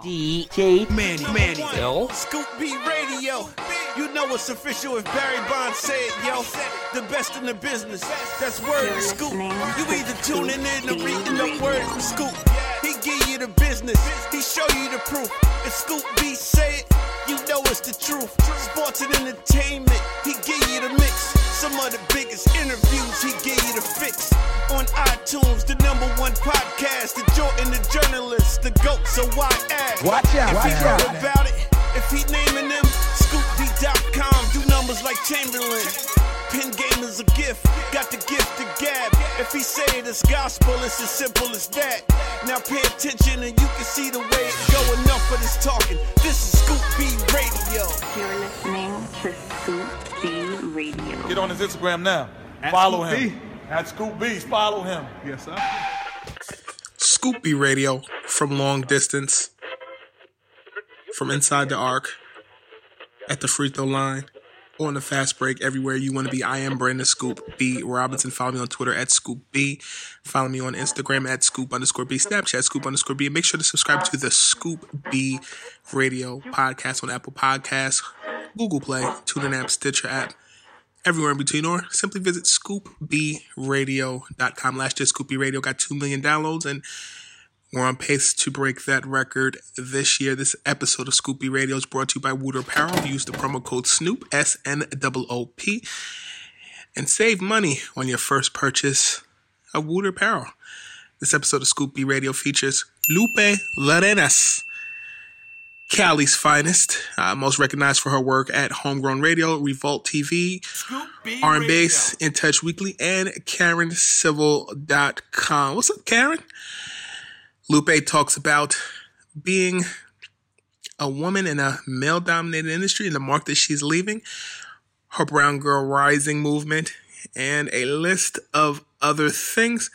DJ Manny, yo. Scoop B Radio, you know it's official if Barry Bonds said, yo, the best in the business, that's word to Scoop. You either tuning in or reading up word from Scoop. He give you the business, he show you the proof. If Scoop B say it, you know it's the truth. Sports and entertainment, he give you the mix. Some of the biggest interviews, he gave you the fix. On iTunes, the #1 podcast, the Jordan, the journalist, the GOAT, so why ask? Watch out, if he out. Heard about it, if he naming them, ScoopD.com, do numbers like Chamberlain. Pin game is a gift, got the gift to gab. If he say it is gospel, it's as simple as that. Now pay attention and you can see the way it go. Enough of this talking, this is Scoop B Radio. You're listening to Scoop B Radio. Get on his Instagram now. Follow him. At Scoop B. Follow him. Yes, sir. Scoop B Radio from long distance. From inside the arc. At the free throw line. On the fast break. Everywhere you want to be. I am Brandon Scoop B Robinson. Follow me on Twitter at Scoop B. Follow me on Instagram at Scoop_B. Snapchat Scoop_B. And make sure to subscribe to the Scoop B Radio podcast on Apple Podcasts, Google Play, TuneIn app, Stitcher app, everywhere in between, or simply visit ScoopBradio.com. Last year, Scoop Radio got 2 million downloads, and we're on pace to break that record this year. This episode of Scoop B Radio is brought to you by Wooter Apparel. Use the promo code SNOOP, SNOOP, and save money on your first purchase of Wooter Apparel. This episode of Scoop B Radio features Lupe Lorenas, Cali's finest, most recognized for her work at Homegrown Radio, Revolt TV, R&B, In Touch Weekly, and KarenCivil.com. What's up, Karen? Lupe talks about being a woman in a male-dominated industry and the mark that she's leaving, her Brown Girl Rising movement, and a list of other things.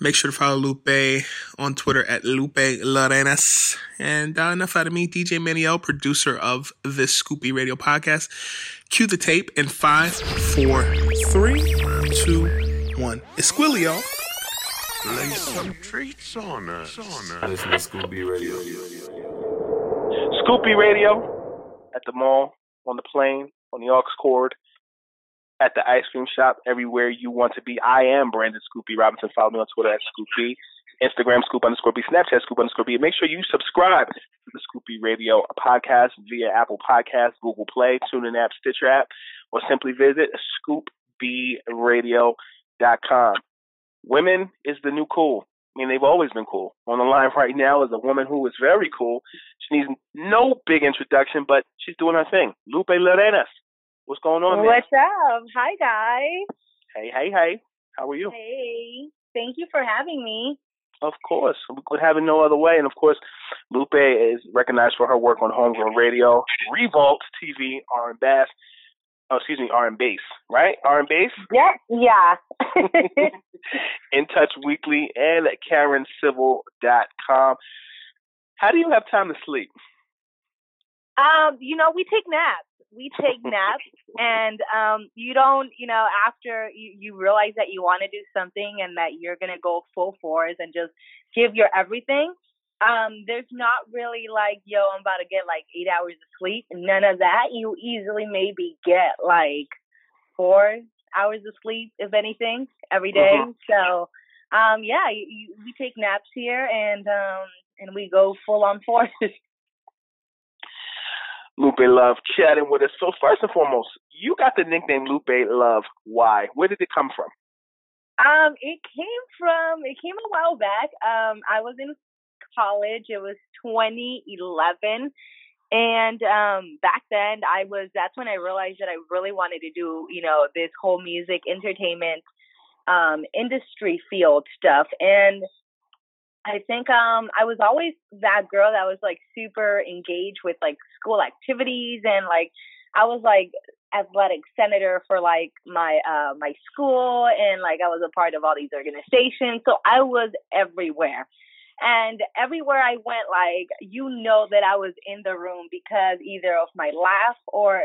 Make sure to follow Lupe on Twitter at Lupe Lorenas. And enough out of me, DJ Maniel, producer of this Scoop B Radio podcast. Cue the tape in 5, 4, 3, 2, 1. It's Squilio. Lay some treats on us. Listen to Scoop B Radio. Scoop B Radio at the mall, on the plane, on the aux cord, at the ice cream shop, everywhere you want to be. I am Brandon Scoop B Robinson. Follow me on Twitter at Scoop B, Instagram Scoop_B, Snapchat Scoop_B. Make sure you subscribe to the Scoop B Radio podcast via Apple Podcasts, Google Play, TuneIn app, Stitcher app, or simply visit ScoopBradio.com. Women is the new cool. I mean, they've always been cool. On the line right now is a woman who is very cool. She needs no big introduction, but she's doing her thing. Lupe Lorenas. What's going on, man? What's up? Hi, guys. Hey. How are you? Hey. Thank you for having me. Of course. We could have it no other way. And, of course, Lupe is recognized for her work on Homegrown Radio, Revolt TV, R&B, R and Bass, right? R and Bass? Yeah. In Touch Weekly and at KarenCivil.com. How do you have time to sleep? We take naps. And you don't, after you realize that you want to do something and that you're going to go full force and just give your everything, there's not really like, yo, I'm about to get like 8 hours of sleep. None of that. You easily maybe get like 4 hours of sleep, if anything, every day. Mm-hmm. So, we take naps here and we go full on force. Lupe Love chatting with us. So first and foremost, you got the nickname Lupe Love. Why? Where did it come from? It came a while back. I was in college. It was 2011. And back then that's when I realized that I really wanted to do, this whole music entertainment industry field stuff. And I think I was always that girl that was like super engaged with like school activities, and like I was like athletic senator for like my my school, and like I was a part of all these organizations, so I was everywhere. And everywhere I went, like, that I was in the room because either of my laugh or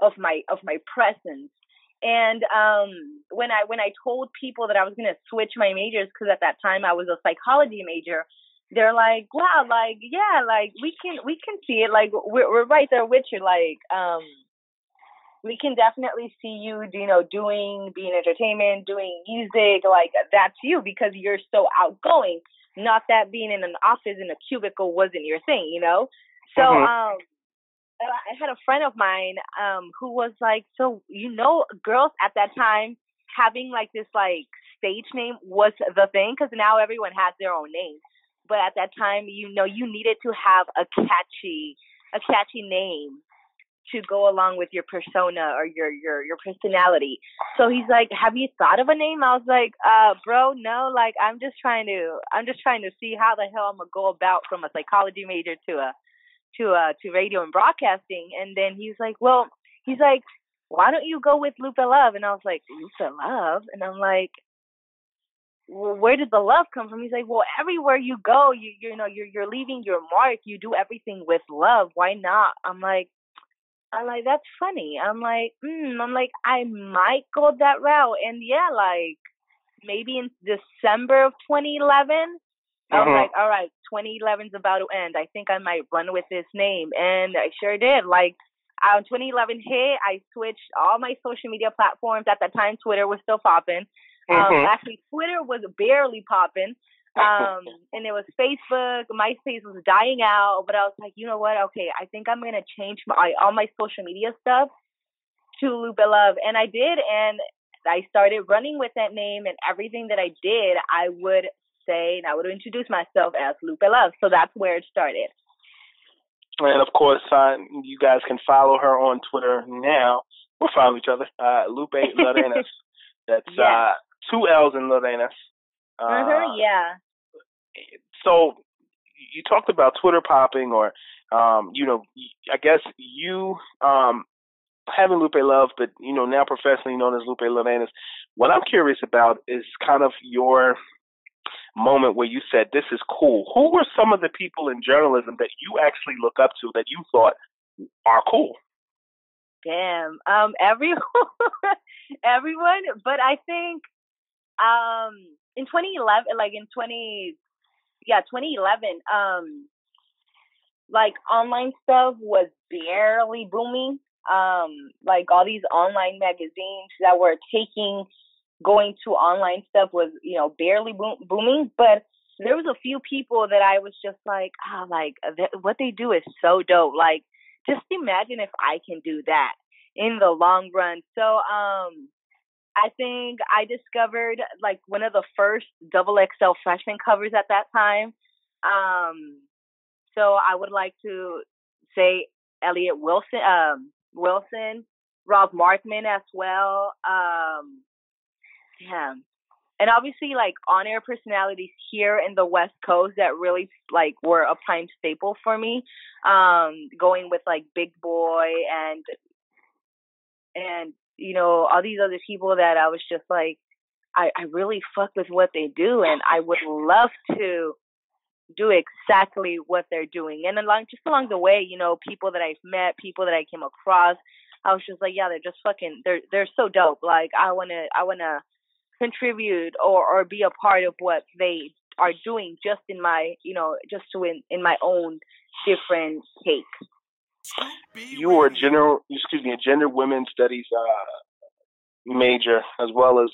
of my presence. And when I told people that I was going to switch my majors, because at that time I was a psychology major, they're like, wow, like, yeah, like we can see it, like we're right there with you, like we can definitely see you, being entertainment, doing music, like that's you, because you're so outgoing. Not that being in an office in a cubicle wasn't your thing, So I had a friend of mine who was like, so, girls at that time having like this like stage name was the thing, because now everyone has their own name. But at that time, you needed to have a catchy name to go along with your persona or your personality. So he's like, have you thought of a name? I was like, bro, no, like I'm just trying to see how the hell I'm gonna go about from a psychology major to radio and broadcasting. And then he's like, why don't you go with Lupe Love? And I was like, Lupe Love? And I'm like, well, where did the love come from? He's like, well, everywhere you go, you're leaving your mark. You do everything with love. Why not? I'm like, that's funny. I'm like, I might go that route. And yeah, like maybe in December of 2011, I was like, all right, 2011's about to end. I think I might run with this name. And I sure did. Like 2011 hit, I switched all my social media platforms. At that time, Twitter was still popping. Actually, Twitter was barely popping. And it was Facebook. MySpace was dying out, but I was like, you know what? Okay, I think I'm gonna change all my social media stuff to Lupe Love, and I did, and I started running with that name, and everything that I did, I would say, and I would introduce myself as Lupe Love. So that's where it started. And of course, you guys can follow her on Twitter now. We'll follow each other. Lupe Lorenas. That's two L's in Lorenas. So you talked about Twitter popping, or I guess you having Lupe Love, but now professionally known as Lupe Lorenas. What I'm curious about is kind of your moment where you said this is cool. Who were some of the people in journalism that you actually look up to that you thought are cool? Damn, everyone, but I think in 2011, 2011, like online stuff was barely booming. Like all these online magazines that were going to online stuff was, barely booming. But there was a few people that I was just like, what they do is so dope. Like, just imagine if I can do that in the long run. So, I think I discovered like one of the first XXL freshman covers at that time. So I would like to say Elliot Wilson, Rob Markman as well. And obviously like on-air personalities here in the West Coast that really like were a prime staple for me. Going with like Big Boy and and, you know, all these other people that I was just like, I really fuck with what they do, and I would love to do exactly what they're doing. And along the way, you know, people that I've met, people that I came across, I was just like, yeah, they're just fucking, they're so dope. Like, I wanna contribute or be a part of what they are doing, just in my, you know, just to in my own different take. You were a gender women studies major, as well as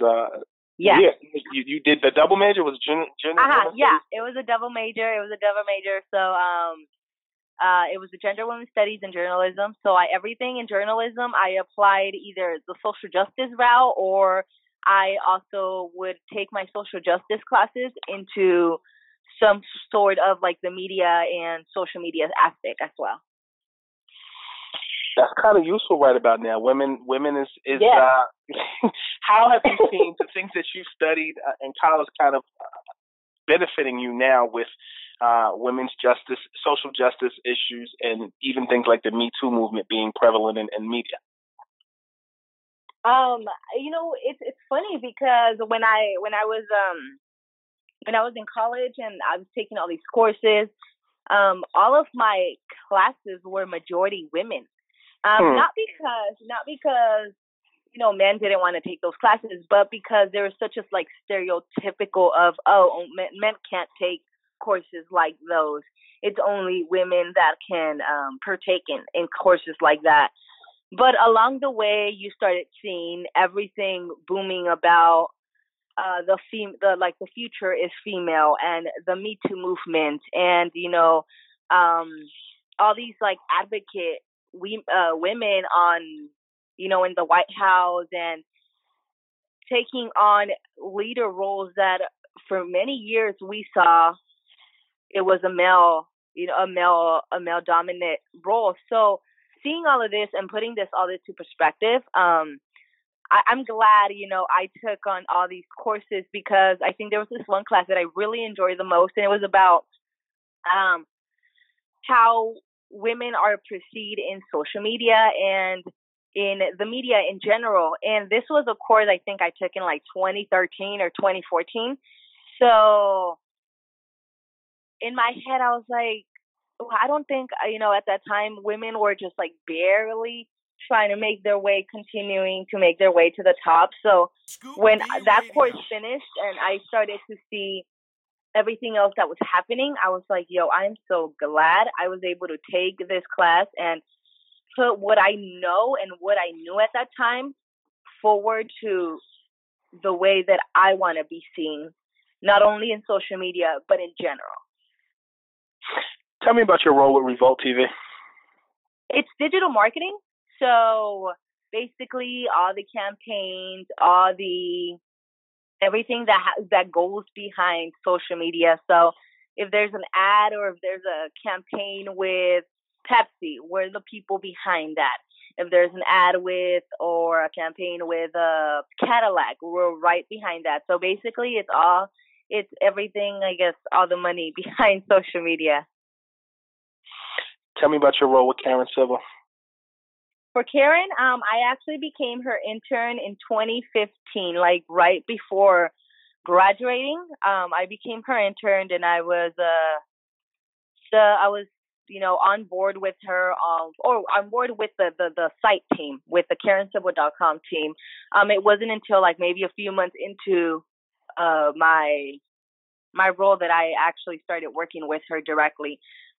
you did the double major. Was gender women studies? It was a double major. So it was the gender women studies and journalism. So everything in journalism, I applied either the social justice route, or I also would take my social justice classes into some sort of like the media and social media aspect as well. That's kind of useful right about now. Women is yeah. How have you seen the things that you studied in college kind of benefiting you now with women's justice, social justice issues, and even things like the Me Too movement being prevalent in media? You know, it's funny because when I was in college and I was taking all these courses, all of my classes were majority women. Not because, you know, men didn't want to take those classes, but because there was such a like stereotypical of, oh, men can't take courses like those. It's only women that can partake in courses like that. But along the way, you started seeing everything booming about the future is female, and the Me Too movement, and, you know, all these like advocate women on, you know, in the White House, and taking on leader roles that for many years we saw it was a male dominant role. So seeing all of this and putting all this to perspective, I'm glad, you know, I took on all these courses, because I think there was this one class that I really enjoyed the most, and it was about how women are perceived in social media and in the media in general. And this was a course I think I took in like 2013 or 2014. So in my head, I was like, I don't think, you know, at that time, women were just like barely trying to make their way, continuing to make their way to the top. So when that course finished and I started to see everything else that was happening, I was like, yo, I'm so glad I was able to take this class and put what I know and what I knew at that time forward to the way that I want to be seen, not only in social media, but in general. Tell me about your role with Revolt TV. It's digital marketing. So basically all the campaigns, everything that goes behind social media. So if there's an ad or if there's a campaign with Pepsi, we're the people behind that. If there's an ad with or a campaign with a Cadillac, we're right behind that. So basically it's everything, I guess, all the money behind social media. Tell me about your role with Karen Civil. For Karen, I actually became her intern in 2015, like right before graduating. I became her intern, and I was, you know, on board with her, or on board with the site team, with the KarenCivil.com team. It wasn't until like maybe a few months into my role that I actually started working with her directly.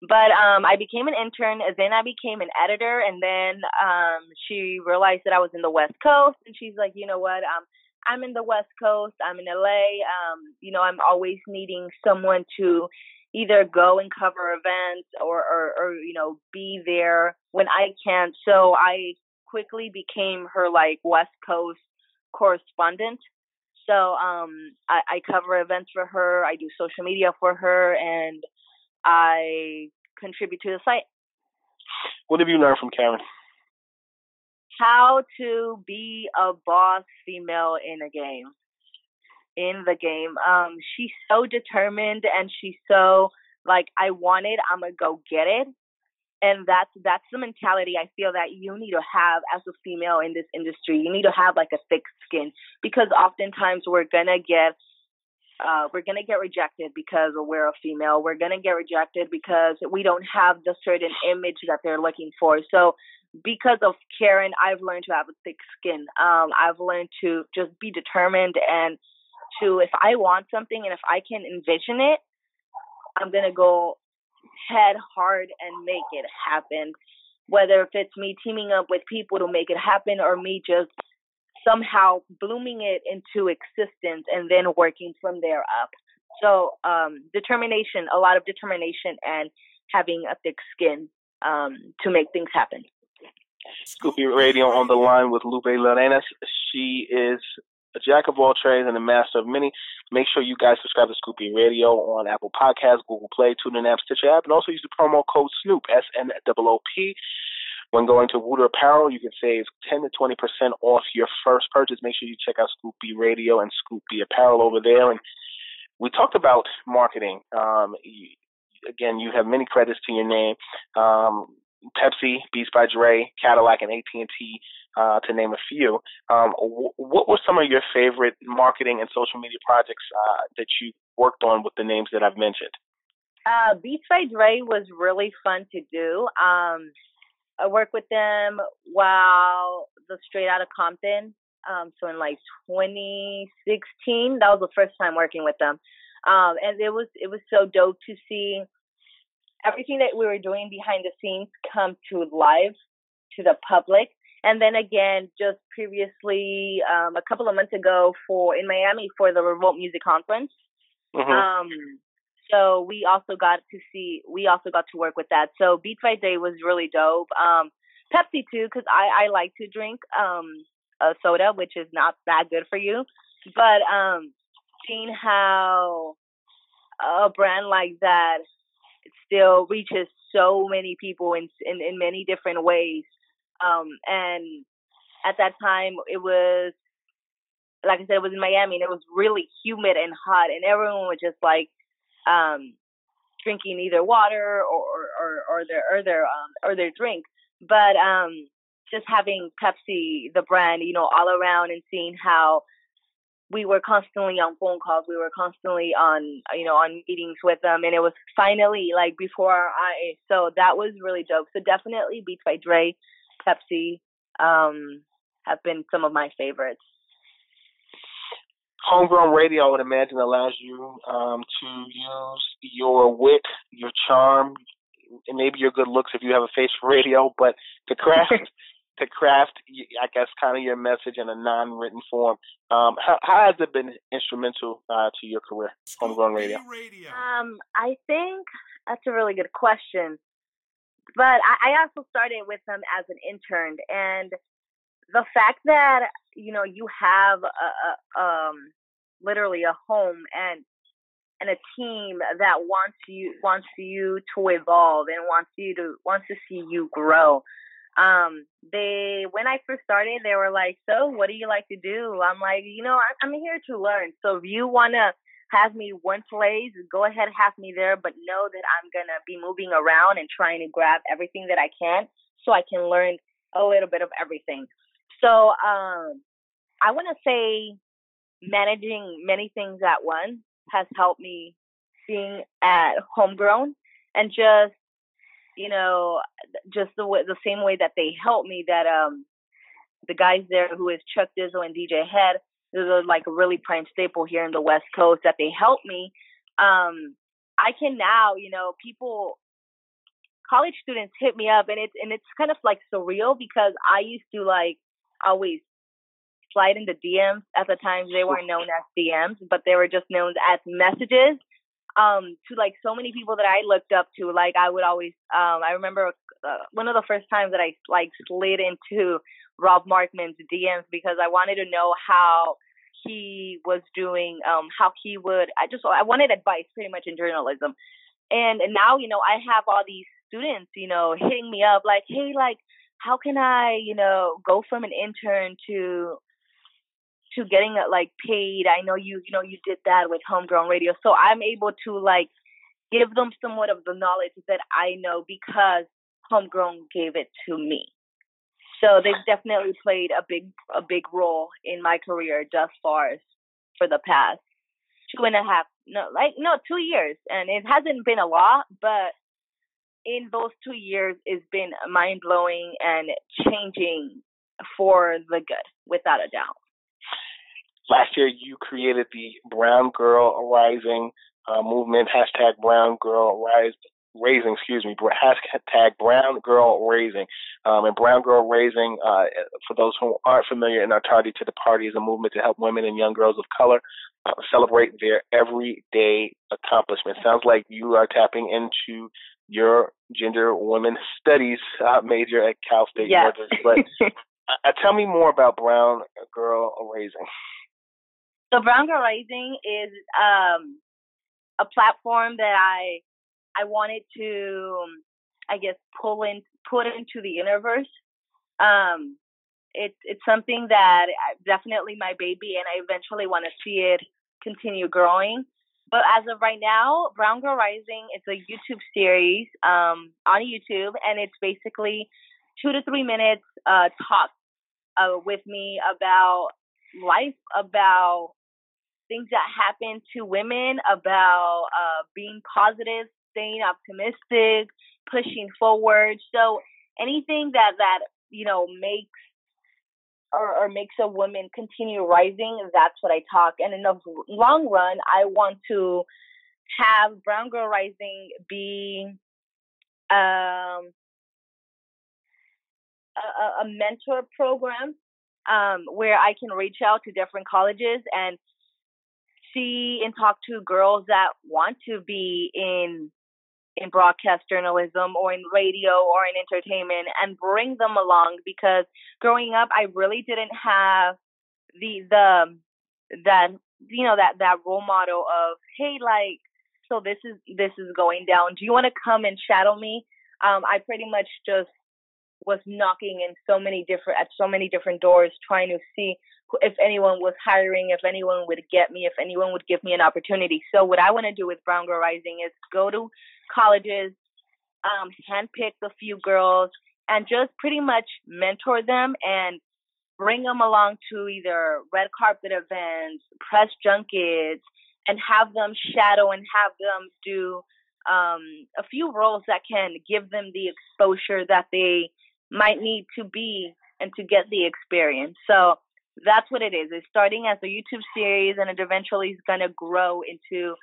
But I became an intern, then I became an editor, and then she realized that I was in the West Coast, and she's like, you know what, I'm in the West Coast, I'm in LA, you know, I'm always needing someone to either go and cover events or you know, be there when I can. So I quickly became her like West Coast correspondent. So I cover events for her, I do social media for her, and I contribute to the site. What have you learned from Karen? How to be a boss female in the game. She's so determined, and she's so like, I'm going to go get it. And that's the mentality I feel that you need to have as a female in this industry. You need to have like a thick skin, because oftentimes we're gonna get rejected because we're a female. We're gonna get rejected because we don't have the certain image that they're looking for. So because of Karen, I've learned to have a thick skin. I've learned to just be determined, and to, if I want something and if I can envision it, I'm gonna go head hard and make it happen, whether if it's me teaming up with people to make it happen or me just somehow blooming it into existence and then working from there up. So determination, a lot of determination, and having a thick skin to make things happen. Scoopy Radio on the line with Lupe Lorenas. She is a jack of all trades and a master of many. Make sure you guys subscribe to Scoopy Radio on Apple Podcasts, Google Play, TuneIn app, Stitcher app, and also use the promo code SNOOP, SNOOP. When going to Wooter Apparel, you can save 10 to 20% off your first purchase. Make sure you check out Scoopy Radio and Scoopy Apparel over there. And we talked about marketing. Again, you have many credits to your name. Pepsi, Beats by Dre, Cadillac, and AT&T, to name a few. What were some of your favorite marketing and social media projects that you worked on with the names that I've mentioned? Beats by Dre was really fun to do. I worked with them while the Straight Outta Compton. So in like 2016, that was the first time working with them. And it was so dope to see everything that we were doing behind the scenes come to life to the public. And then again, just previously, a couple of months ago in Miami for the Revolt Music Conference. Mm-hmm. So we also got to work with that. So Beats by Dre was really dope. Pepsi too, because I like to drink a soda, which is not that good for you. But seeing how a brand like that still reaches so many people in many different ways. And at that time, it was, like I said, it was in Miami, and it was really humid and hot, and everyone was just like drinking either water or their drink. But just having Pepsi, the brand, all around, and seeing how we were constantly on phone calls, we were constantly on, on meetings with them, and it was finally like before our eyes. So that was really dope. So definitely Beats by Dre, Pepsi have been some of my favorites. Homegrown Radio, I would imagine, allows you to use your wit, your charm, and maybe your good looks if you have a face for radio, but to craft, I guess, kind of your message in a non-written form. How has it been instrumental to your career, Homegrown Radio? I think that's a really good question. But I also started with them as an intern, and the fact that, you have literally a home and a team that wants you to evolve and wants to see you grow. When I first started, they were like, "So what do you like to do?" I'm like, I'm here to learn. So if you want to have me one place, go ahead, have me there, but know that I'm gonna be moving around and trying to grab everything that I can, so I can learn a little bit of everything. So I want to say managing many things at once has helped me being at Homegrown, and just the same way that they helped me, that the guys there, who is Chuck Dizzle and DJ Head, they're like a really prime staple here in the West Coast, that they help me. I can now, college students hit me up, and it's kind of like surreal, because I used to like always slide in the DMs. At the time, they weren't known as DMs, but they were just known as messages, to like so many people that I looked up to. Like I would always, I remember one of the first times that I like slid into Rob Markman's DMs, because I wanted to know how he was doing, I wanted advice pretty much in journalism. And now, I have all these students, hitting me up like, "Hey, like, how can I, go from an intern to getting like paid? I know you did that with Homegrown Radio." So I'm able to like give them somewhat of the knowledge that I know, because Homegrown gave it to me. So they've definitely played a big role in my career thus far for the past 2 years. And it hasn't been a lot, but in those 2 years, it's been mind-blowing and changing for the good, without a doubt. Last year, you created the Brown Girl Rising movement, hashtag Brown Girl Raising, hashtag Brown Girl Raising. And Brown Girl Raising, for those who aren't familiar and are tardy to the party, is a movement to help women and young girls of color celebrate their everyday accomplishments. Sounds like you are tapping into your gender women studies major at Cal State Northern. But tell me more about Brown Girl Rising. So Brown Girl Rising is a platform that I wanted to, I guess, put into the universe. It's something that definitely my baby, and I eventually want to see it continue growing. But as of right now, Brown Girl Rising is a YouTube series on YouTube, and it's basically 2 to 3 minutes talk with me about life, about things that happen to women, about being positive, staying optimistic, pushing forward. So anything that you know makes or makes a woman continue rising, that's what I talk. And in the long run, I want to have Brown Girl Rising be a mentor program where I can reach out to different colleges and see and talk to girls that want to be in broadcast journalism or in radio or in entertainment, and bring them along, because growing up I really didn't have that role model of, hey, like, so this is going down, do you want to come and shadow me? I pretty much just was knocking at so many different doors, trying to see if anyone was hiring, if anyone would get me, if anyone would give me an opportunity. So what I want to do with Brown Girl Rising is go to colleges, handpick a few girls, and just pretty much mentor them and bring them along to either red carpet events, press junkets, and have them shadow and have them do a few roles that can give them the exposure that they might need to be and to get the experience. So that's what it is. It's starting as a YouTube series, and it eventually is going to grow into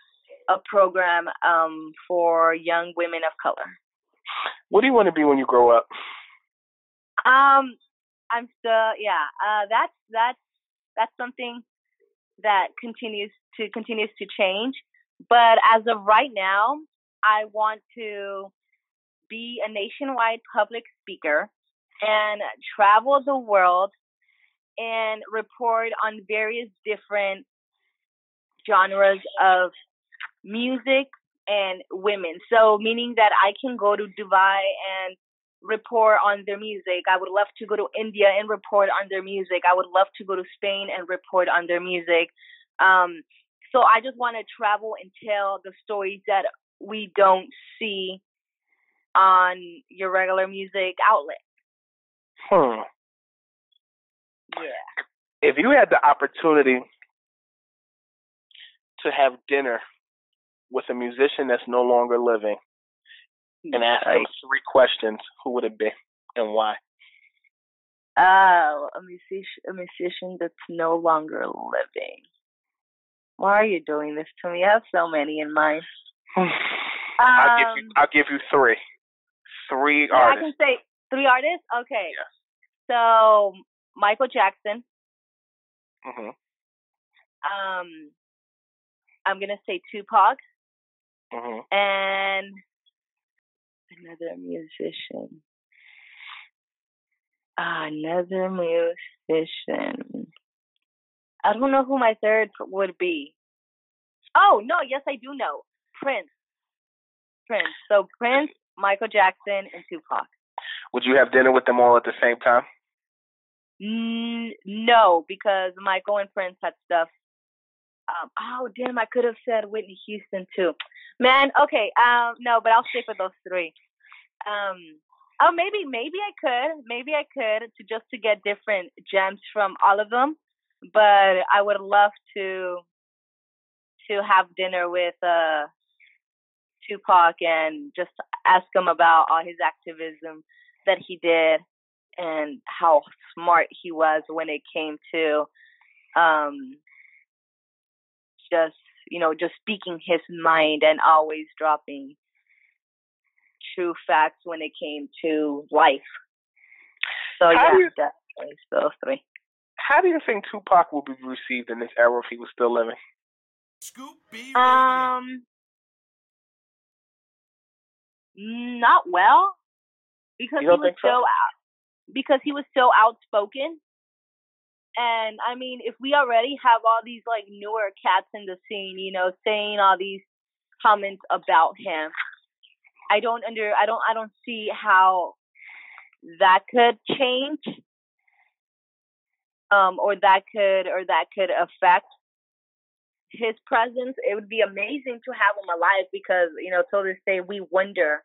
a program for young women of color. What do you want to be when you grow up? I'm still, that's something that continues to change. But as of right now, I want to be a nationwide public speaker and travel the world and report on various different genres of music and women. So meaning that I can go to Dubai and report on their music. I would love to go to India and report on their music. I would love to go to Spain and report on their music. So I just want to travel and tell the stories that we don't see on your regular music outlet. Yeah. If you had the opportunity to have dinner with a musician that's no longer living and ask them 3 questions, who would it be and why? Oh, a musician that's no longer living. Why are you doing this to me? I have so many in mind. I'll give you 3. 3 artists. I can say 3 artists? Okay. Yeah. So Michael Jackson. Mm-hmm. I'm going to say Tupac. Mm-hmm. And another musician. I don't know who my 3rd would be. Oh, no, yes, I do know. Prince. So Prince, Michael Jackson, and Tupac. Would you have dinner with them all at the same time? No, because Michael and Prince had stuff. Oh, damn, I could have said Whitney Houston, too. Man, okay, no, but I'll stick with those 3. Oh, maybe I could to get different gems from all of them. But I would love to have dinner with Tupac and just ask him about all his activism that he did and how smart he was when it came to just speaking his mind and always dropping true facts when it came to life. So definitely those three. How do you think Tupac will be received in this era if he was still living? Scoop B. Not well, because he was so outspoken. And I mean, if we already have all these like newer cats in the scene, saying all these comments about him, I don't see how that could change. Or that could affect his presence. It would be amazing to have him alive because, till this day we wonder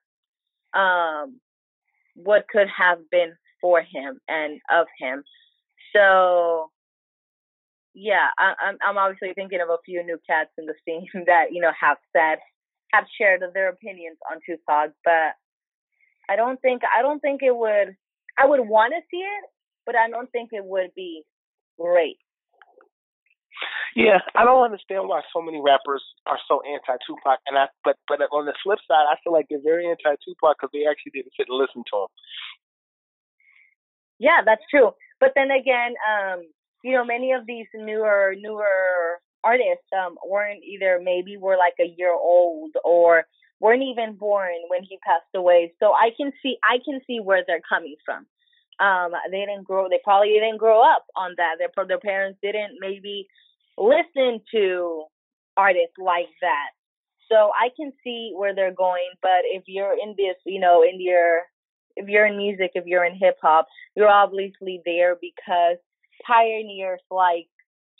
what could have been for him and of him. So yeah, I'm obviously thinking of a few new cats in the scene that, have shared their opinions on Tupac, but I don't think it would. I would want to see it, but I don't think it would be great. Yeah, I don't understand why so many rappers are so anti-Tupac, but on the flip side, I feel like they're very anti-Tupac because they actually didn't sit and listen to him. Yeah, that's true. But then again, many of these newer artists weren't either. Maybe were like a year old or weren't even born when he passed away. So I can see where they're coming from. They probably didn't grow up on that. Their parents didn't maybe listen to artists like that. So I can see where they're going. But if you're in this, if you're in music, if you're in hip hop, you're obviously there because pioneers like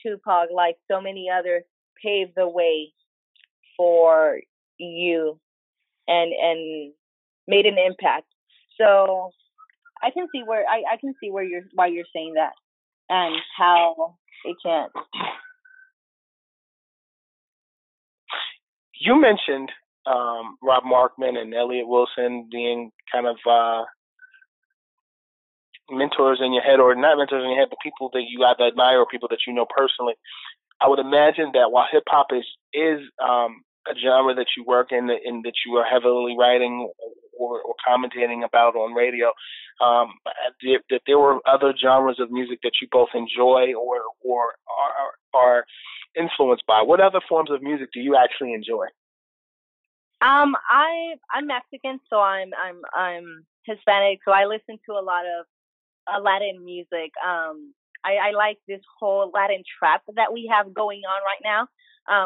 Tupac, like so many others, paved the way for you and made an impact. So I can see where why you're saying that and how it can't. You mentioned Rob Markman and Elliot Wilson being kind of mentors in your head, or not mentors in your head, but people that you either admire or people that you know personally. I would imagine that while hip hop is a genre that you work in and that you are heavily writing or commentating about on radio, that there were other genres of music that you both enjoy or are influenced by. What other forms of music do you actually enjoy? I'm Mexican, so I'm Hispanic, so I listen to a lot of Latin music. I like this whole Latin trap that we have going on right now,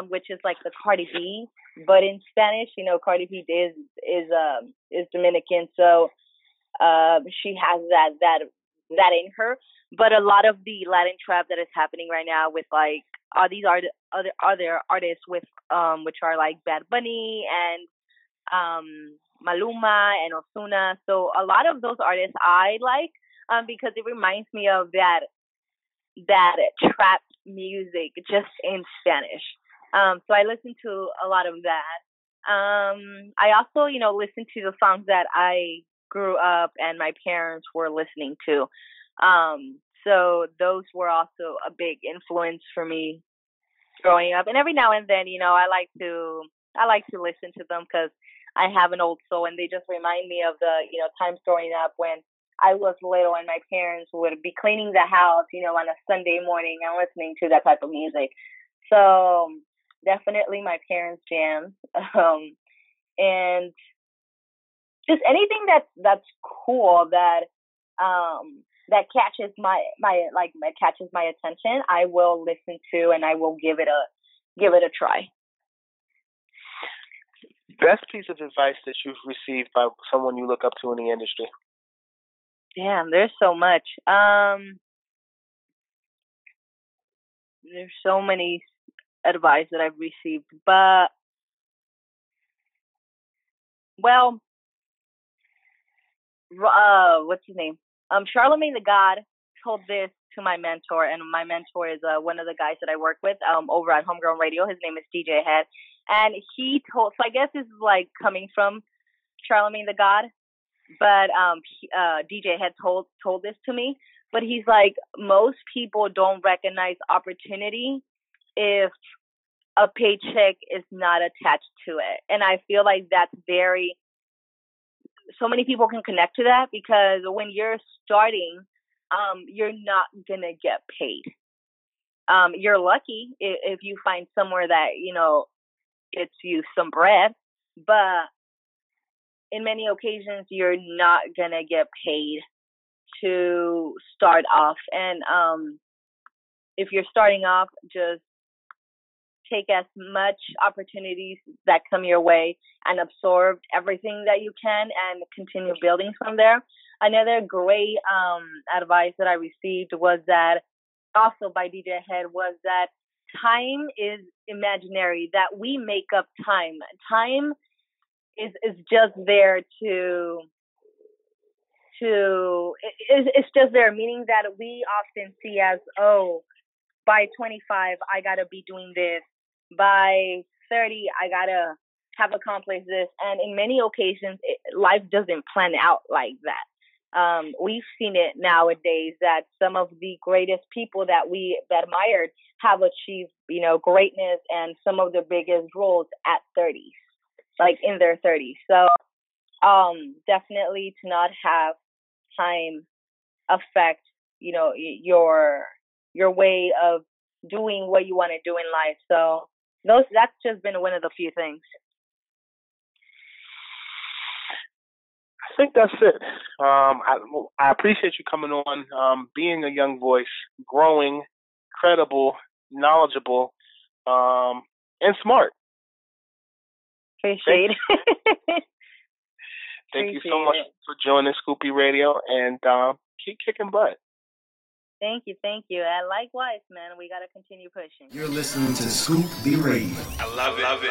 which is like the Cardi B, but in Spanish. Cardi B is Dominican, so she has that in her. But a lot of the Latin trap that is happening right now with like all these other artists with which are like Bad Bunny and Maluma and Ozuna. So a lot of those artists I like because it reminds me of that trap music just in Spanish. So I listen to a lot of that. I also, listen to the songs that I grew up and my parents were listening to. So those were also a big influence for me growing up. And every now and then, I like to listen to them because I have an old soul and they just remind me of the, times growing up when I was little and my parents would be cleaning the house, on a Sunday morning and listening to that type of music. So definitely my parents' jams, and just anything that's cool that catches my attention, I will listen to and I will give it a try. Best piece of advice that you've received by someone you look up to in the industry? Damn, there's so much. There's so many advice that I've received, but well, what's his name? Charlamagne the God told this to my mentor, and my mentor is one of the guys that I work with over at Homegrown Radio. His name is DJ Head, and he told. So I guess this is like coming from Charlamagne the God, but DJ Head told this to me. But he's like, most people don't recognize opportunity if a paycheck is not attached to it. And I feel like that's very, so many people can connect to that, because when you're starting, you're not going to get paid. You're lucky if you find somewhere that, you know, gets you some bread, but in many occasions, you're not going to get paid to start off. And if you're starting off, just take as much opportunities that come your way and absorb everything that you can and continue building from there. Another great advice that I received was that, also by DJ Head, was that time is imaginary, that we make up time. Time is just there to it's just there, meaning that we often see as, oh, by 25, I got to be doing this. By 30, I got to have accomplished this. And in many occasions, life doesn't plan out like that. We've seen it nowadays that some of the greatest people that we admired have achieved, you know, greatness and some of the biggest roles at 30s, like in their 30s. So definitely to not have time affect, you know, your way of doing what you want to do in life. So that's just been one of the few things. I think that's it. I appreciate you coming on, being a young voice, growing, credible, knowledgeable, and smart. Appreciate it. Thank you so much for joining Scoopy Radio, and keep kicking butt. Thank you. And likewise, man, we got to continue pushing. You're listening to Scoop B Radio. I love it.